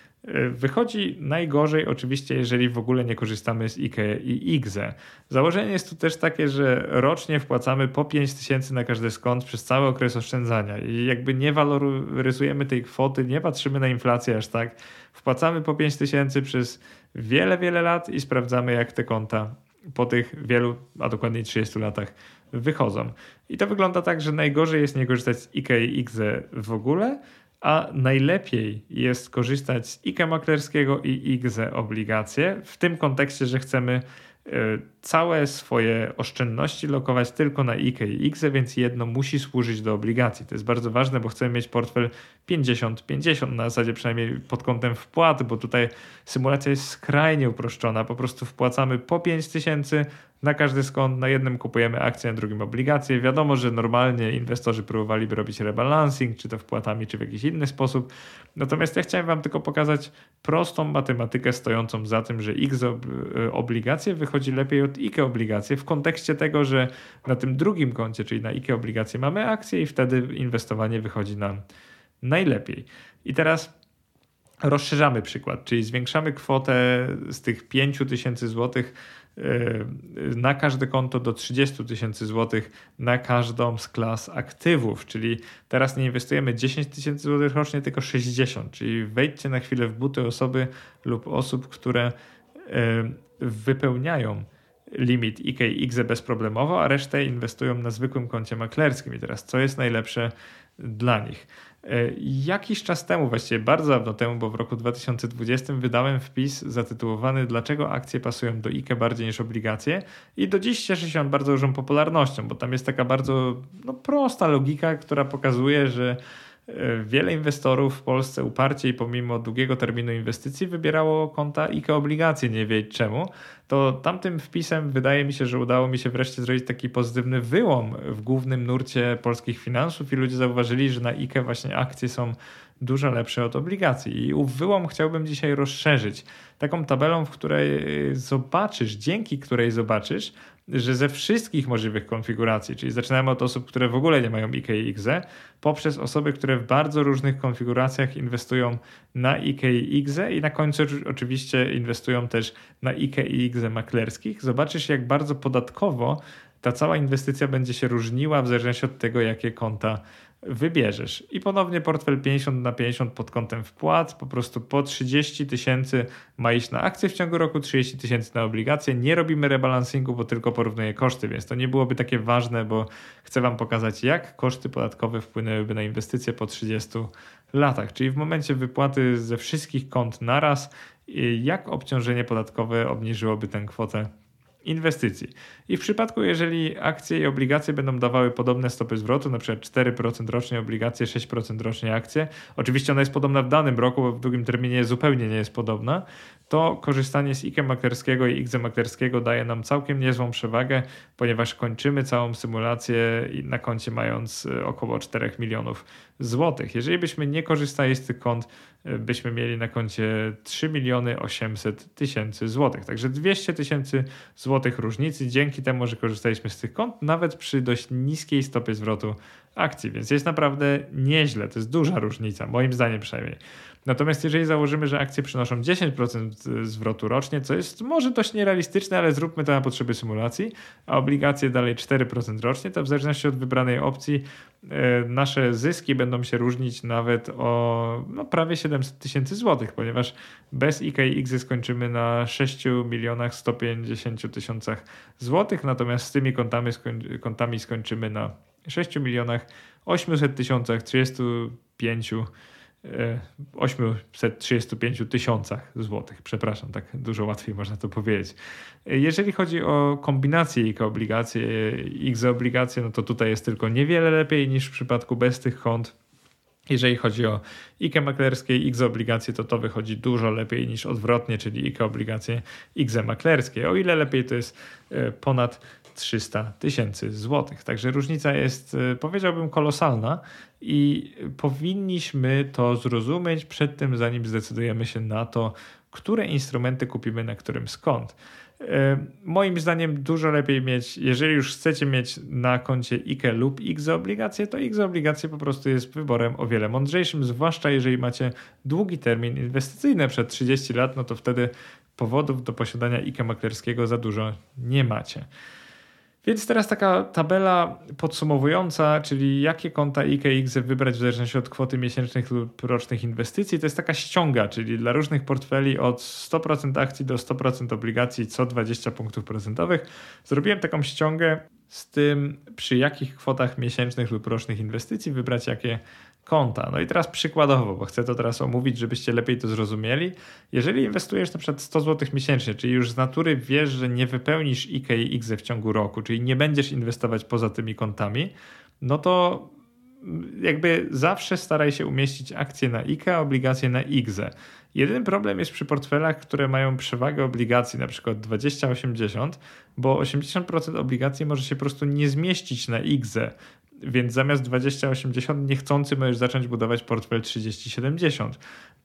wychodzi najgorzej oczywiście, jeżeli w ogóle nie korzystamy z I K E i I K Z E. Założenie jest tu też takie, że rocznie wpłacamy po pięć tysięcy na każdy z kont przez cały okres oszczędzania i jakby nie waloryzujemy tej kwoty, nie patrzymy na inflację aż tak. Wpłacamy po pięć tysięcy przez wiele, wiele lat i sprawdzamy, jak te konta po tych wielu, a dokładniej trzydziestu latach wychodzą. I to wygląda tak, że najgorzej jest nie korzystać z I K E i I K Z E w ogóle, a najlepiej jest korzystać z I K E maklerskiego i I K Z E obligacje w tym kontekście, że chcemy całe swoje oszczędności lokować tylko na I K E i I K Z E, więc jedno musi służyć do obligacji. To jest bardzo ważne, bo chcemy mieć portfel pięćdziesiąt pięćdziesiąt na zasadzie przynajmniej pod kątem wpłat, bo tutaj symulacja jest skrajnie uproszczona. Po prostu wpłacamy po pięć tysięcy, na każdy skąd, na jednym kupujemy akcje, na drugim obligacje. Wiadomo, że normalnie inwestorzy próbowaliby robić rebalancing, czy to wpłatami, czy w jakiś inny sposób. Natomiast ja chciałem wam tylko pokazać prostą matematykę stojącą za tym, że I K Z E obligacje wychodzi lepiej od I K E obligacje w kontekście tego, że na tym drugim koncie, czyli na I K E obligacje mamy akcje i wtedy inwestowanie wychodzi nam najlepiej. I teraz rozszerzamy przykład, czyli zwiększamy kwotę z tych pięć tysięcy złotych na każde konto do trzydzieści tysięcy złotych na każdą z klas aktywów, czyli teraz nie inwestujemy dziesięć tysięcy złotych rocznie, tylko sześćdziesiąt, czyli wejdźcie na chwilę w buty osoby lub osób, które wypełniają limit I K E i I K Z E bezproblemowo, a resztę inwestują na zwykłym koncie maklerskim. I teraz co jest najlepsze dla nich? Jakiś czas temu, właściwie bardzo dawno temu, bo w roku dwa tysiące dwudziestym wydałem wpis zatytułowany "Dlaczego akcje pasują do I K E bardziej niż obligacje?" i do dziś cieszy się on bardzo dużą popularnością, bo tam jest taka bardzo no, prosta logika, która pokazuje, że wiele inwestorów w Polsce uparcie i pomimo długiego terminu inwestycji wybierało konta I K E obligacje, nie wiedzieć czemu. To tamtym wpisem wydaje mi się, że udało mi się wreszcie zrobić taki pozytywny wyłom w głównym nurcie polskich finansów i ludzie zauważyli, że na I K E właśnie akcje są dużo lepsze od obligacji. I ów wyłom chciałbym dzisiaj rozszerzyć taką tabelą, w której zobaczysz, dzięki której zobaczysz, że ze wszystkich możliwych konfiguracji, czyli zaczynamy od osób, które w ogóle nie mają I K E i I K Z E, poprzez osoby, które w bardzo różnych konfiguracjach inwestują na I K E i I K Z E i na końcu oczywiście inwestują też na I K E i I K Z E maklerskich, zobaczysz, jak bardzo podatkowo ta cała inwestycja będzie się różniła w zależności od tego, jakie konta wybierzesz. I ponownie portfel pięćdziesiąt na pięćdziesiąt pod kątem wpłat, po prostu po trzydzieści tysięcy ma iść na akcje w ciągu roku, trzydzieści tysięcy na obligacje. Nie robimy rebalansingu, bo tylko porównuję koszty, więc to nie byłoby takie ważne, bo chcę wam pokazać, jak koszty podatkowe wpłynęłyby na inwestycje po trzydziestu latach, czyli w momencie wypłaty ze wszystkich kont naraz, jak obciążenie podatkowe obniżyłoby tę kwotę inwestycji. I w przypadku, jeżeli akcje i obligacje będą dawały podobne stopy zwrotu, na przykład cztery procent rocznie obligacje, sześć procent rocznie akcje, oczywiście ona jest podobna w danym roku, bo w długim terminie zupełnie nie jest podobna, to korzystanie z I K E maklerskiego i I K Z E maklerskiego daje nam całkiem niezłą przewagę, ponieważ kończymy całą symulację na koncie mając około czterech milionów złotych. Jeżeli byśmy nie korzystali z tych kont, byśmy mieli na koncie trzy miliony osiemset tysięcy złotych. Także dwieście tysięcy złotych różnicy dzięki temu, że korzystaliśmy z tych kont, nawet przy dość niskiej stopie zwrotu akcji, więc jest naprawdę nieźle, to jest duża różnica, moim zdaniem przynajmniej. Natomiast jeżeli założymy, że akcje przynoszą dziesięć procent zwrotu rocznie, co jest może dość nierealistyczne, ale zróbmy to na potrzeby symulacji, a obligacje dalej cztery procent rocznie, to w zależności od wybranej opcji yy, nasze zyski będą się różnić nawet o no, prawie siedemset tysięcy złotych, ponieważ bez I K E i I K Z E skończymy na sześciu milionach stu pięćdziesięciu tysiącach złotych, natomiast z tymi kontami, skoń- kontami skończymy na sześciu milionach osiemset trzydziestu pięciu tysiącach złotych, przepraszam, tak dużo łatwiej można to powiedzieć. Jeżeli chodzi o kombinacje I K E obligacje, I K Z E obligacje, no to tutaj jest tylko niewiele lepiej niż w przypadku bez tych kont. Jeżeli chodzi o I K E maklerskie i I K Z E obligacje, to to wychodzi dużo lepiej niż odwrotnie, czyli I K E obligacje I K Z E maklerskie. O ile lepiej, to jest ponad trzysta tysięcy złotych. Także różnica jest, powiedziałbym, kolosalna i powinniśmy to zrozumieć przed tym, zanim zdecydujemy się na to, które instrumenty kupimy na którym skąd. Moim zdaniem dużo lepiej mieć, jeżeli już chcecie mieć na koncie I K E lub I K Z E obligacje, to I K Z E obligacje po prostu jest wyborem o wiele mądrzejszym, zwłaszcza jeżeli macie długi termin inwestycyjny przed trzydziestu lat, no to wtedy powodów do posiadania I K E maklerskiego za dużo nie macie. Więc teraz taka tabela podsumowująca, czyli jakie konta I K E i I K Z E wybrać w zależności od kwoty miesięcznych lub rocznych inwestycji. To jest taka ściąga, czyli dla różnych portfeli od stu procent akcji do stu procent obligacji co dwadzieścia punktów procentowych. Zrobiłem taką ściągę z tym, przy jakich kwotach miesięcznych lub rocznych inwestycji wybrać jakie konta. No i teraz przykładowo, bo chcę to teraz omówić, żebyście lepiej to zrozumieli. Jeżeli inwestujesz na przykład sto złotych miesięcznie, czyli już z natury wiesz, że nie wypełnisz I K E i I K Z E w ciągu roku, czyli nie będziesz inwestować poza tymi kontami, no to jakby zawsze staraj się umieścić akcje na I K E, a obligacje na I K Z E. Jedyny problem jest przy portfelach, które mają przewagę obligacji, na przykład dwadzieścia osiemdziesiąt, bo osiemdziesiąt procent obligacji może się po prostu nie zmieścić na I K Z E, więc zamiast dwadzieścia osiemdziesiąt niechcący możesz zacząć budować portfel trzydzieści siedemdziesiąt.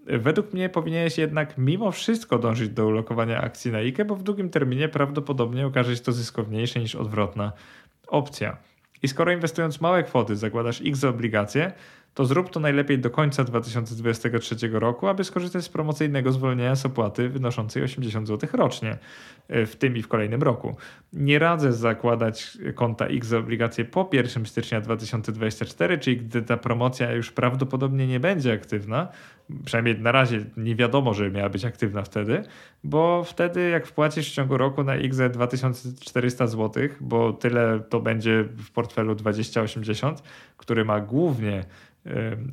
Według mnie powinieneś jednak mimo wszystko dążyć do ulokowania akcji na I K E, bo w długim terminie prawdopodobnie okaże się to zyskowniejsze niż odwrotna opcja. I skoro inwestując małe kwoty zakładasz I K Z E obligacje, to zrób to najlepiej do końca dwa tysiące dwudziestego trzeciego roku, aby skorzystać z promocyjnego zwolnienia z opłaty wynoszącej osiemdziesiąt złotych rocznie w tym i w kolejnym roku. Nie radzę zakładać konta I K Z E obligacje po pierwszego stycznia dwa tysiące dwudziestego czwartego, czyli gdy ta promocja już prawdopodobnie nie będzie aktywna, przynajmniej na razie nie wiadomo, że miała być aktywna wtedy, bo wtedy jak wpłacisz w ciągu roku na I K Z E dwa tysiące czterysta złotych, bo tyle to będzie w portfelu dwadzieścia osiemdziesiąt, który ma głównie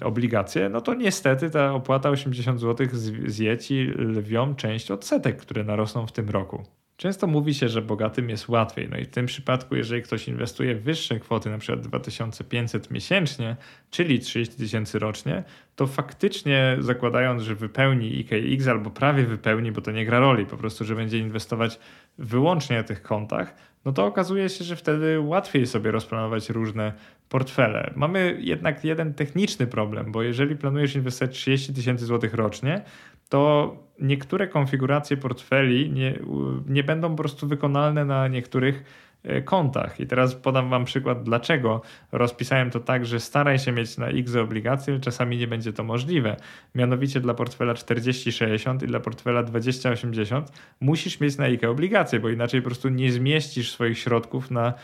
obligacje, no to niestety ta opłata osiemdziesiąt złotych zje ci lwią część odsetek, które narosną w tym roku. Często mówi się, że bogatym jest łatwiej, no i w tym przypadku, jeżeli ktoś inwestuje w wyższe kwoty, np. dwa tysiące pięćset miesięcznie, czyli trzydzieści tysięcy rocznie, to faktycznie zakładając, że wypełni I K X albo prawie wypełni, bo to nie gra roli, po prostu, że będzie inwestować wyłącznie na tych kontach, no to okazuje się, że wtedy łatwiej sobie rozplanować różne portfele. Mamy jednak jeden techniczny problem, bo jeżeli planujesz inwestować trzydzieści tysięcy złotych rocznie, to niektóre konfiguracje portfeli nie, nie będą po prostu wykonalne na niektórych kontach. I teraz podam wam przykład, dlaczego rozpisałem to tak, że staraj się mieć na I K Z E obligacje, ale czasami nie będzie to możliwe. Mianowicie dla portfela czterdzieści sześćdziesiąt i dla portfela dwadzieścia osiemdziesiąt musisz mieć na I K E obligacje, bo inaczej po prostu nie zmieścisz swoich środków na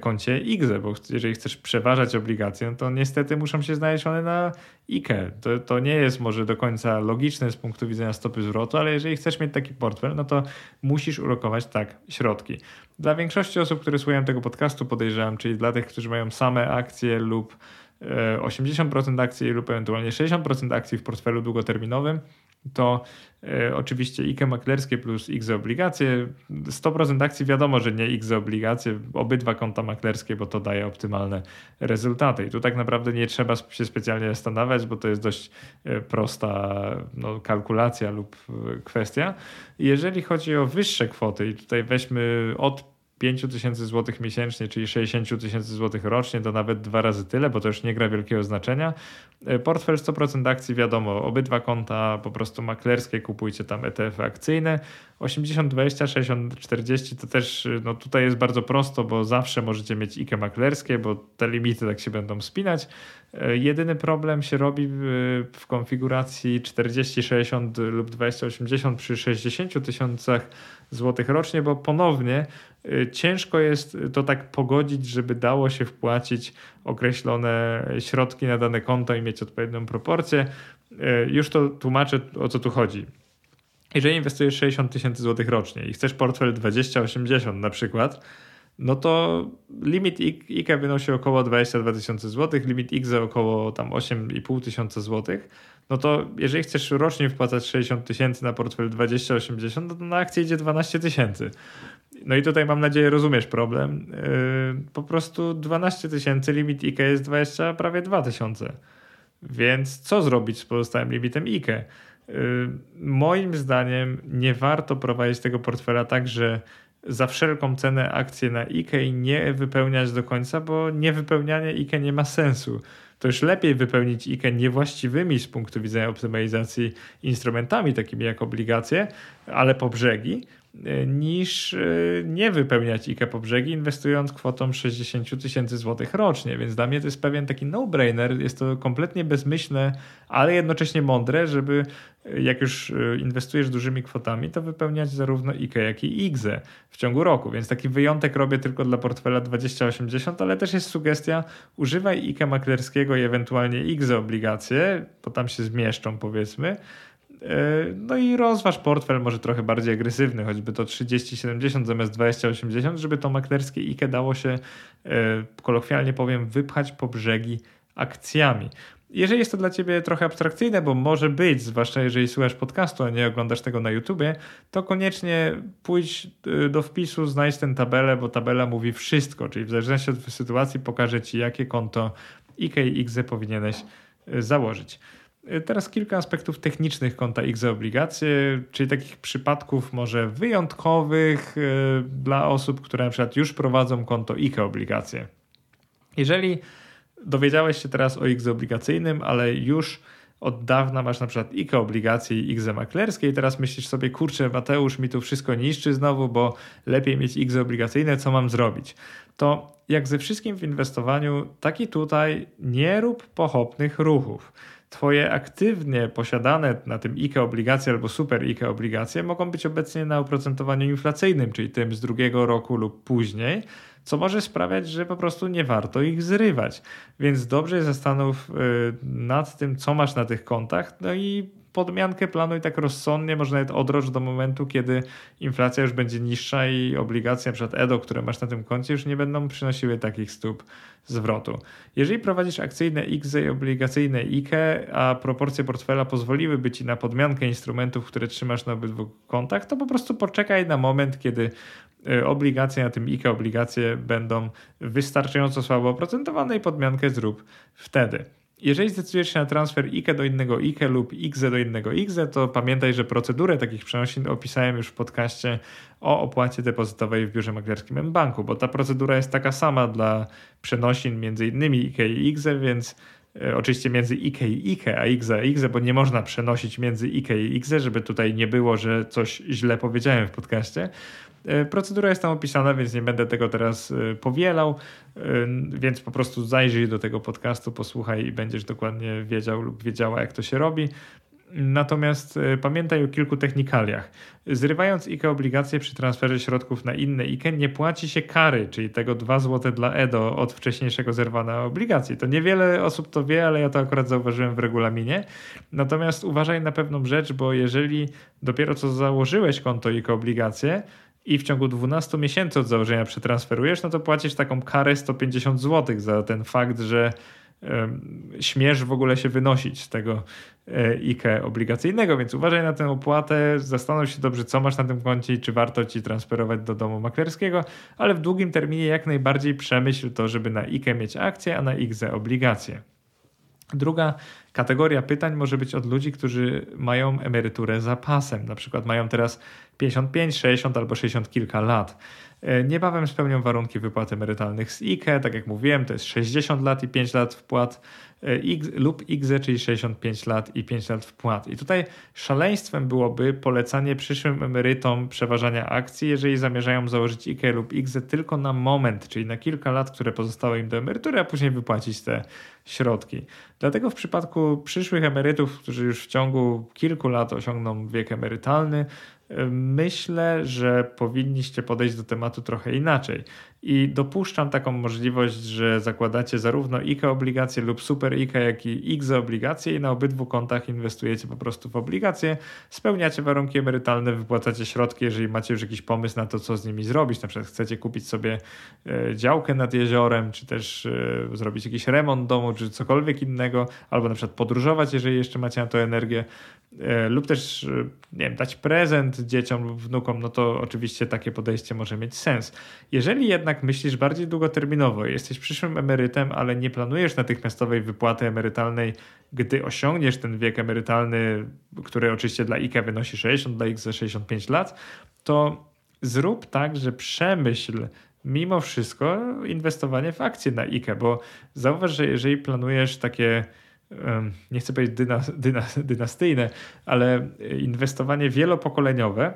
koncie I K Z E, bo jeżeli chcesz przeważać obligacje, no to niestety muszą się znaleźć one na I K E. To, to nie jest może do końca logiczne z punktu widzenia stopy zwrotu, ale jeżeli chcesz mieć taki portfel, no to musisz ulokować tak środki. Dla większości osób, które słuchają tego podcastu, podejrzewam, czyli dla tych, którzy mają same akcje lub osiemdziesiąt procent akcji lub ewentualnie sześćdziesiąt procent akcji w portfelu długoterminowym, to y, oczywiście I K E maklerskie plus I K Z E obligacje, sto procent akcji wiadomo, że nie I K Z E obligacje, obydwa konta maklerskie, bo to daje optymalne rezultaty i tu tak naprawdę nie trzeba się specjalnie zastanawiać, bo to jest dość y, prosta no, kalkulacja lub y, kwestia. Jeżeli chodzi o wyższe kwoty i tutaj weźmy od pięć tysięcy złotych miesięcznie, czyli sześćdziesiąt tysięcy złotych rocznie, to nawet dwa razy tyle, bo to już nie gra wielkiego znaczenia. Portfel sto procent akcji wiadomo, obydwa konta po prostu maklerskie, kupujcie tam E T F akcyjne. osiemdziesiąt dwadzieścia, sześćdziesiąt czterdzieści to też, no tutaj jest bardzo prosto, bo zawsze możecie mieć I K E maklerskie, bo te limity tak się będą spinać. Jedyny problem się robi w konfiguracji czterdzieści sześćdziesiąt lub dwadzieścia osiemdziesiąt przy sześćdziesięciu tysiącach złotych rocznie, bo ponownie ciężko jest to tak pogodzić, żeby dało się wpłacić określone środki na dane konto i mieć odpowiednią proporcję. Już to tłumaczę, o co tu chodzi. Jeżeli inwestujesz sześćdziesiąt tysięcy złotych rocznie i chcesz portfel dwadzieścia osiemdziesiąt na przykład, no to limit I K E wynosi około dwadzieścia dwa tysiące złotych, limit I K Z E około tam osiem i pół tysiąca złotych. No to jeżeli chcesz rocznie wpłacać sześćdziesiąt tysięcy na portfel dwadzieścia osiemdziesiąt, no to na akcję idzie dwanaście tysięcy. No i tutaj mam nadzieję rozumiesz problem. Yy, po prostu dwanaście tysięcy, limit I K E jest dwadzieścia, prawie dwa tysiące. Więc co zrobić z pozostałym limitem I K E? Yy, moim zdaniem nie warto prowadzić tego portfela tak, że za wszelką cenę akcje na I K E i nie wypełniać do końca, bo niewypełnianie I K E nie ma sensu. To już lepiej wypełnić I K E niewłaściwymi z punktu widzenia optymalizacji instrumentami takimi jak obligacje, ale po brzegi, niż nie wypełniać I K E po brzegi, inwestując kwotą sześćdziesiąt tysięcy złotych rocznie. Więc dla mnie to jest pewien taki no-brainer, jest to kompletnie bezmyślne, ale jednocześnie mądre, żeby jak już inwestujesz dużymi kwotami, to wypełniać zarówno I K E, jak i I K Z E w ciągu roku. Więc taki wyjątek robię tylko dla portfela dwadzieścia osiemdziesiąt, ale też jest sugestia, używaj I K E maklerskiego i ewentualnie I K Z E obligacje, bo tam się zmieszczą powiedzmy. No i rozważ portfel może trochę bardziej agresywny, choćby to trzydzieści siedemdziesiąt zamiast dwadzieścia osiemdziesiąt, żeby to maklerskie I K E dało się, kolokwialnie powiem, wypchać po brzegi akcjami. Jeżeli jest to dla ciebie trochę abstrakcyjne, bo może być, zwłaszcza jeżeli słuchasz podcastu, a nie oglądasz tego na YouTubie, to koniecznie pójdź do wpisu, znajdź tę tabelę, bo tabela mówi wszystko, czyli w zależności od sytuacji pokaże ci, jakie konto I K E i I K Z E powinieneś założyć. Teraz kilka aspektów technicznych konta I K Z E obligacje, czyli takich przypadków może wyjątkowych dla osób, które na przykład już prowadzą konto I K E obligacje. Jeżeli dowiedziałeś się teraz o I K Z E obligacyjnym, ale już od dawna masz na przykład I K E obligacje i I K Z E maklerskie i teraz myślisz sobie, kurczę, Mateusz mi tu wszystko niszczy znowu, bo lepiej mieć I K Z E obligacyjne, co mam zrobić? To jak ze wszystkim w inwestowaniu, tak i tutaj nie rób pochopnych ruchów. Twoje aktywnie posiadane na tym I K E obligacje albo super I K E obligacje mogą być obecnie na oprocentowaniu inflacyjnym, czyli tym z drugiego roku lub później, co może sprawiać, że po prostu nie warto ich zrywać. Więc dobrze zastanów nad tym, co masz na tych kontach, no i podmiankę planuj tak rozsądnie, może nawet odrocz do momentu, kiedy inflacja już będzie niższa i obligacje, na przykład E D O, które masz na tym koncie, już nie będą przynosiły takich stóp zwrotu. Jeżeli prowadzisz akcyjne I K Z E i obligacyjne I K E, a proporcje portfela pozwoliłyby ci na podmiankę instrumentów, które trzymasz na obydwu kontach, to po prostu poczekaj na moment, kiedy obligacje na tym I K E obligacje będą wystarczająco słabo oprocentowane i podmiankę zrób wtedy. Jeżeli zdecydujesz się na transfer I K E do innego I K E lub I K Z E do innego I K Z E, to pamiętaj, że procedurę takich przenosin opisałem już w podcaście o opłacie depozytowej w biurze maklerskim M-Banku, bo ta procedura jest taka sama dla przenosin między innymi I K E i I K Z E, więc e, oczywiście między I K E i I K E, a I K Z E a I K Z E, bo nie można przenosić między I K E i I K Z E, żeby tutaj nie było, że coś źle powiedziałem w podcaście. Procedura jest tam opisana, więc nie będę tego teraz powielał, więc po prostu zajrzyj do tego podcastu, posłuchaj i będziesz dokładnie wiedział lub wiedziała, jak to się robi. Natomiast pamiętaj o kilku technikaliach. Zrywając I K E obligacje przy transferze środków na inne I K E nie płaci się kary, czyli tego dwa złote dla E D O od wcześniejszego zerwania obligacji. To niewiele osób to wie, ale ja to akurat zauważyłem w regulaminie. Natomiast uważaj na pewną rzecz, bo jeżeli dopiero co założyłeś konto I K E obligacje, i w ciągu dwunastu miesięcy od założenia przetransferujesz, no to płacisz taką karę sto pięćdziesiąt złotych za ten fakt, że y, śmiesz w ogóle się wynosić z tego y, I K E obligacyjnego, więc uważaj na tę opłatę, zastanów się dobrze, co masz na tym koncie i czy warto ci transferować do domu maklerskiego, ale w długim terminie jak najbardziej przemyśl to, żeby na I K E mieć akcje, a na I K Z E obligacje. Druga kategoria pytań może być od ludzi, którzy mają emeryturę za pasem, na przykład mają teraz pięćdziesiąt pięć, sześćdziesiąt albo sześćdziesiąt kilka lat. Niebawem spełnią warunki wypłat emerytalnych z I K E, tak jak mówiłem, to jest sześćdziesiąt lat i pięć lat wpłat lub I K Z E, czyli sześćdziesiąt pięć lat i pięć lat wpłat. I tutaj szaleństwem byłoby polecanie przyszłym emerytom przeważania akcji, jeżeli zamierzają założyć I K E lub I K Z E tylko na moment, czyli na kilka lat, które pozostały im do emerytury, a później wypłacić te środki. Dlatego w przypadku przyszłych emerytów, którzy już w ciągu kilku lat osiągną wiek emerytalny, myślę, że powinniście podejść do tematu trochę inaczej i dopuszczam taką możliwość, że zakładacie zarówno I K E obligacje lub super I K E, jak i I K Z E obligacje i na obydwu kontach inwestujecie po prostu w obligacje, spełniacie warunki emerytalne, wypłacacie środki, jeżeli macie już jakiś pomysł na to, co z nimi zrobić, na przykład chcecie kupić sobie działkę nad jeziorem, czy też zrobić jakiś remont domu, czy cokolwiek innego, albo na przykład podróżować, jeżeli jeszcze macie na to energię, lub też, nie wiem, dać prezent dzieciom lub wnukom, no to oczywiście takie podejście może mieć sens. Jeżeli jednak myślisz bardziej długoterminowo, jesteś przyszłym emerytem, ale nie planujesz natychmiastowej wypłaty emerytalnej, gdy osiągniesz ten wiek emerytalny, który oczywiście dla I K E wynosi sześćdziesiąt, dla I K Z E sześćdziesiąt pięć lat, to zrób tak, że przemyśl mimo wszystko inwestowanie w akcje na I K E, bo zauważ, że jeżeli planujesz takie, nie chcę powiedzieć dynas, dynas, dynastyjne, ale inwestowanie wielopokoleniowe,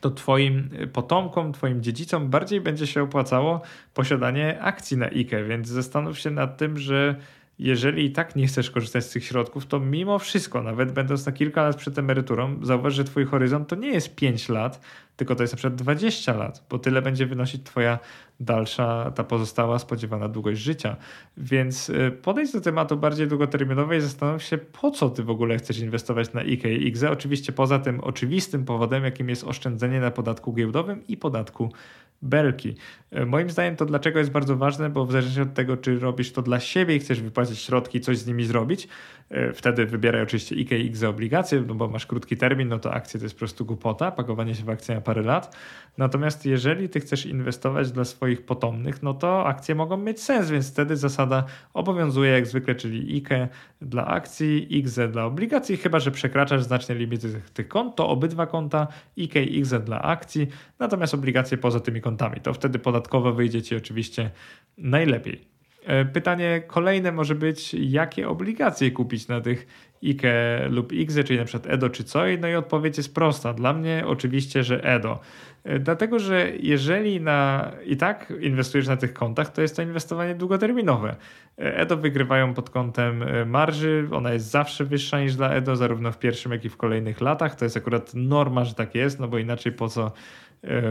to twoim potomkom, twoim dziedzicom bardziej będzie się opłacało posiadanie akcji na I K E, więc zastanów się nad tym, że jeżeli i tak nie chcesz korzystać z tych środków, to mimo wszystko, nawet będąc na kilka lat przed emeryturą, zauważ, że twój horyzont to nie jest pięć lat, tylko to jest na przykład dwadzieścia lat, bo tyle będzie wynosić twoja dalsza, ta pozostała spodziewana długość życia. Więc podejdź do tematu bardziej długoterminowej i zastanów się, po co ty w ogóle chcesz inwestować na I K E i I K Z E. Oczywiście poza tym oczywistym powodem, jakim jest oszczędzenie na podatku giełdowym i podatku Belki. Moim zdaniem to dlaczego jest bardzo ważne, bo w zależności od tego, czy robisz to dla siebie i chcesz wypłacić środki, coś z nimi zrobić, wtedy wybieraj oczywiście I K E i I K Z E obligacje, no bo masz krótki termin, no to akcje to jest po prostu głupota, pakowanie się w akcje na parę lat. Natomiast jeżeli ty chcesz inwestować dla swojej swoich potomnych, no to akcje mogą mieć sens, więc wtedy zasada obowiązuje jak zwykle, czyli I K E dla akcji, I K Z E dla obligacji, chyba że przekraczasz znaczne limity tych kont, to obydwa konta I K E i I K Z E dla akcji, natomiast obligacje poza tymi kontami, to wtedy podatkowo wyjdzie Ci oczywiście najlepiej. Pytanie kolejne może być, jakie obligacje kupić na tych I K E lub I K Z E, czyli na przykład E D O czy C O I, no i odpowiedź jest prosta. Dla mnie oczywiście, że E D O. Dlatego, że jeżeli na, i tak inwestujesz na tych kontach, to jest to inwestowanie długoterminowe. E D O wygrywają pod kątem marży, ona jest zawsze wyższa niż dla E D O, zarówno w pierwszym, jak i w kolejnych latach. To jest akurat norma, że tak jest, no bo inaczej po co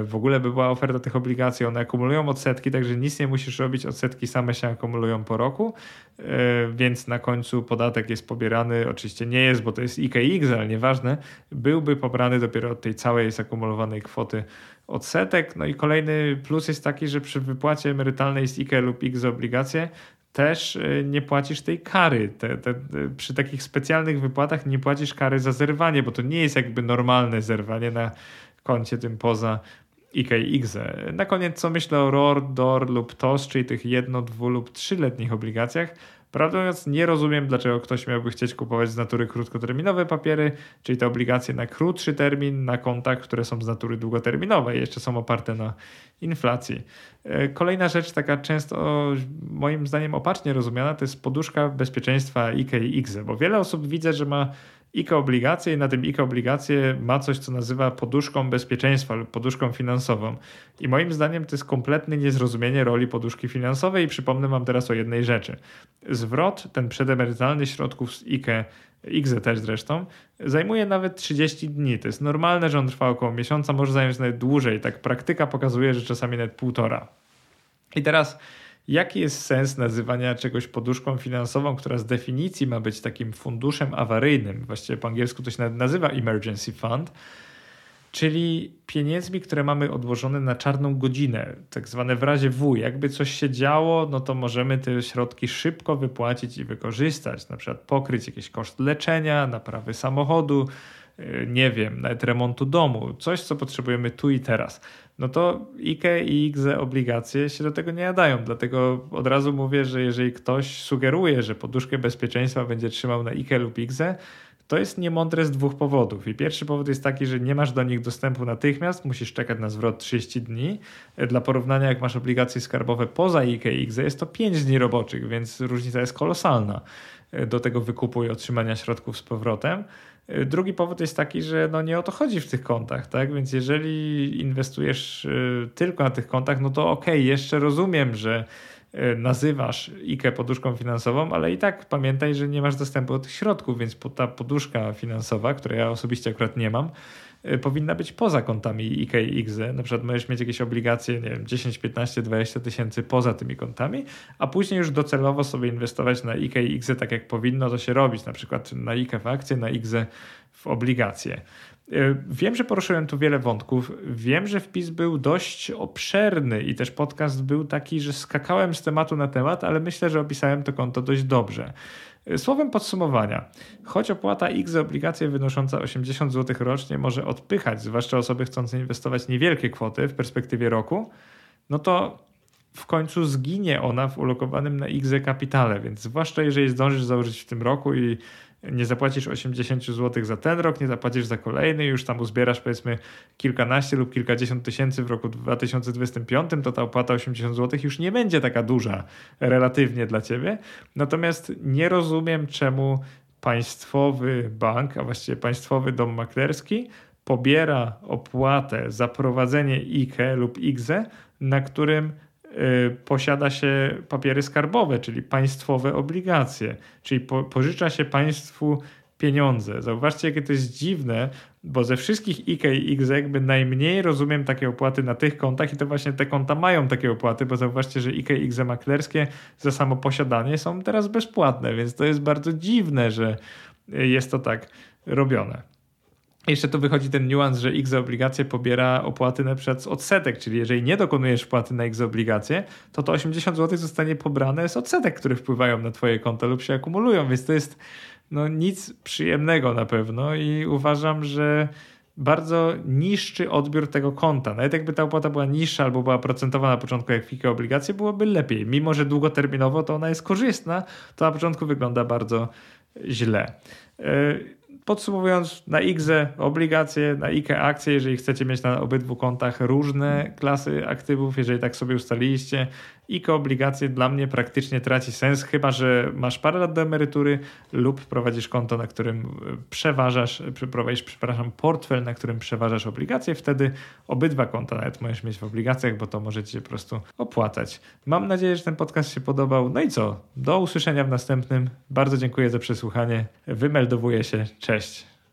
w ogóle by była oferta tych obligacji, one akumulują odsetki, także nic nie musisz robić, odsetki same się akumulują po roku, więc na końcu podatek jest pobierany, oczywiście nie jest, bo to jest I K X, ale nieważne, byłby pobrany dopiero od tej całej zakumulowanej kwoty odsetek. No i kolejny plus jest taki, że przy wypłacie emerytalnej z I K E lub I K Z E obligacje też nie płacisz tej kary. Te, te, przy takich specjalnych wypłatach nie płacisz kary za zerwanie, bo to nie jest jakby normalne zerwanie na koncie tym poza I K E i I K Z E. Na koniec co myślę o R O R, D O R lub T O S, czyli tych jedno-, dwu- lub trzyletnich obligacjach. Prawdę mówiąc nie rozumiem, dlaczego ktoś miałby chcieć kupować z natury krótkoterminowe papiery, czyli te obligacje na krótszy termin, na kontach, które są z natury długoterminowe i jeszcze są oparte na inflacji. Kolejna rzecz, taka często moim zdaniem opacznie rozumiana, to jest poduszka bezpieczeństwa I K E i I K Z E, bo wiele osób widzę, że ma I K E obligacje i na tym I K E obligacje ma coś, co nazywa poduszką bezpieczeństwa lub poduszką finansową. I moim zdaniem to jest kompletne niezrozumienie roli poduszki finansowej i przypomnę wam teraz o jednej rzeczy. Zwrot, ten przedemerytalny środków z I K E, I K Z E też zresztą, zajmuje nawet trzydzieści dni. To jest normalne, że on trwa około miesiąca, może zająć nawet dłużej. Tak praktyka pokazuje, że czasami nawet półtora. I teraz jaki jest sens nazywania czegoś poduszką finansową, która z definicji ma być takim funduszem awaryjnym? Właściwie po angielsku to się nawet nazywa emergency fund, czyli pieniędzmi, które mamy odłożone na czarną godzinę, tak zwane w razie W. Jakby coś się działo, no to możemy te środki szybko wypłacić i wykorzystać, na przykład pokryć jakiś koszt leczenia, naprawy samochodu, nie wiem, nawet remontu domu, coś co potrzebujemy tu i teraz. No to I K E i I K Z E obligacje się do tego nie nadają, dlatego od razu mówię, że jeżeli ktoś sugeruje, że poduszkę bezpieczeństwa będzie trzymał na I K E lub I K Z E, to jest niemądre z dwóch powodów. I pierwszy powód jest taki, że nie masz do nich dostępu natychmiast, musisz czekać na zwrot trzydzieści dni. Dla porównania, jak masz obligacje skarbowe poza I K E i I K Z E, jest to pięć dni roboczych, więc różnica jest kolosalna do tego wykupu i otrzymania środków z powrotem. Drugi powód jest taki, że no nie o to chodzi w tych kontach, tak? Więc jeżeli inwestujesz tylko na tych kontach, no to okej, okay, jeszcze rozumiem, że nazywasz I K E poduszką finansową, ale i tak pamiętaj, że nie masz dostępu do tych środków, więc ta poduszka finansowa, której ja osobiście akurat nie mam, powinna być poza kontami I K E i I K Z E. Na przykład możesz mieć jakieś obligacje, nie wiem, dziesięć, piętnaście, dwadzieścia tysięcy poza tymi kontami, a później już docelowo sobie inwestować na I K E i I K Z E tak jak powinno to się robić, na przykład na I K E w akcje, na I K Z E w obligacje. Wiem, że poruszyłem tu wiele wątków, wiem, że wpis był dość obszerny i też podcast był taki, że skakałem z tematu na temat, ale myślę, że opisałem to konto dość dobrze. Słowem podsumowania, choć opłata I K Z E obligacje wynosząca osiemdziesiąt złotych rocznie może odpychać, zwłaszcza osoby chcące inwestować niewielkie kwoty w perspektywie roku, no to w końcu zginie ona w ulokowanym na I K Z E kapitale, więc zwłaszcza jeżeli zdążysz założyć w tym roku i nie zapłacisz osiemdziesiąt złotych za ten rok, nie zapłacisz za kolejny, już tam uzbierasz powiedzmy kilkanaście lub kilkadziesiąt tysięcy w roku dwa tysiące dwudziestym piątym, to ta opłata osiemdziesiąt złotych już nie będzie taka duża relatywnie dla Ciebie. Natomiast nie rozumiem, czemu państwowy bank, a właściwie państwowy dom maklerski pobiera opłatę za prowadzenie I K E lub I K Z E, na którym posiada się papiery skarbowe, czyli państwowe obligacje, czyli po, pożycza się państwu pieniądze. Zauważcie, jakie to jest dziwne, bo ze wszystkich I K E i I K Z E jakby najmniej rozumiem takie opłaty na tych kontach i to właśnie te konta mają takie opłaty, bo zauważcie, że I K E i I K Z E maklerskie za samo posiadanie są teraz bezpłatne, więc to jest bardzo dziwne, że jest to tak robione. Jeszcze tu wychodzi ten niuans, że I K Z E obligacje pobiera opłaty na przykład z odsetek, czyli jeżeli nie dokonujesz wpłaty na I K Z E obligacje, to to osiemdziesiąt złotych zostanie pobrane z odsetek, które wpływają na twoje konto lub się akumulują, więc to jest no nic przyjemnego na pewno i uważam, że bardzo niższy odbiór tego konta. Nawet jakby ta opłata była niższa albo była procentowa na początku, jak fikę obligacje, byłoby lepiej. Mimo że długoterminowo to ona jest korzystna, to na początku wygląda bardzo źle. Podsumowując, na IKZE obligacje, na I K E akcje, jeżeli chcecie mieć na obydwu kontach różne klasy aktywów, jeżeli tak sobie ustaliliście, I K E obligacje dla mnie praktycznie traci sens, chyba że masz parę lat do emerytury lub prowadzisz konto, na którym przeważasz, prowadzisz, przepraszam, portfel, na którym przeważasz obligacje, wtedy obydwa konta nawet możesz mieć w obligacjach, bo to możecie się po prostu opłacać. Mam nadzieję, że ten podcast się podobał. No i co? Do usłyszenia w następnym. Bardzo dziękuję za przesłuchanie. Wymeldowuję się. Cześć.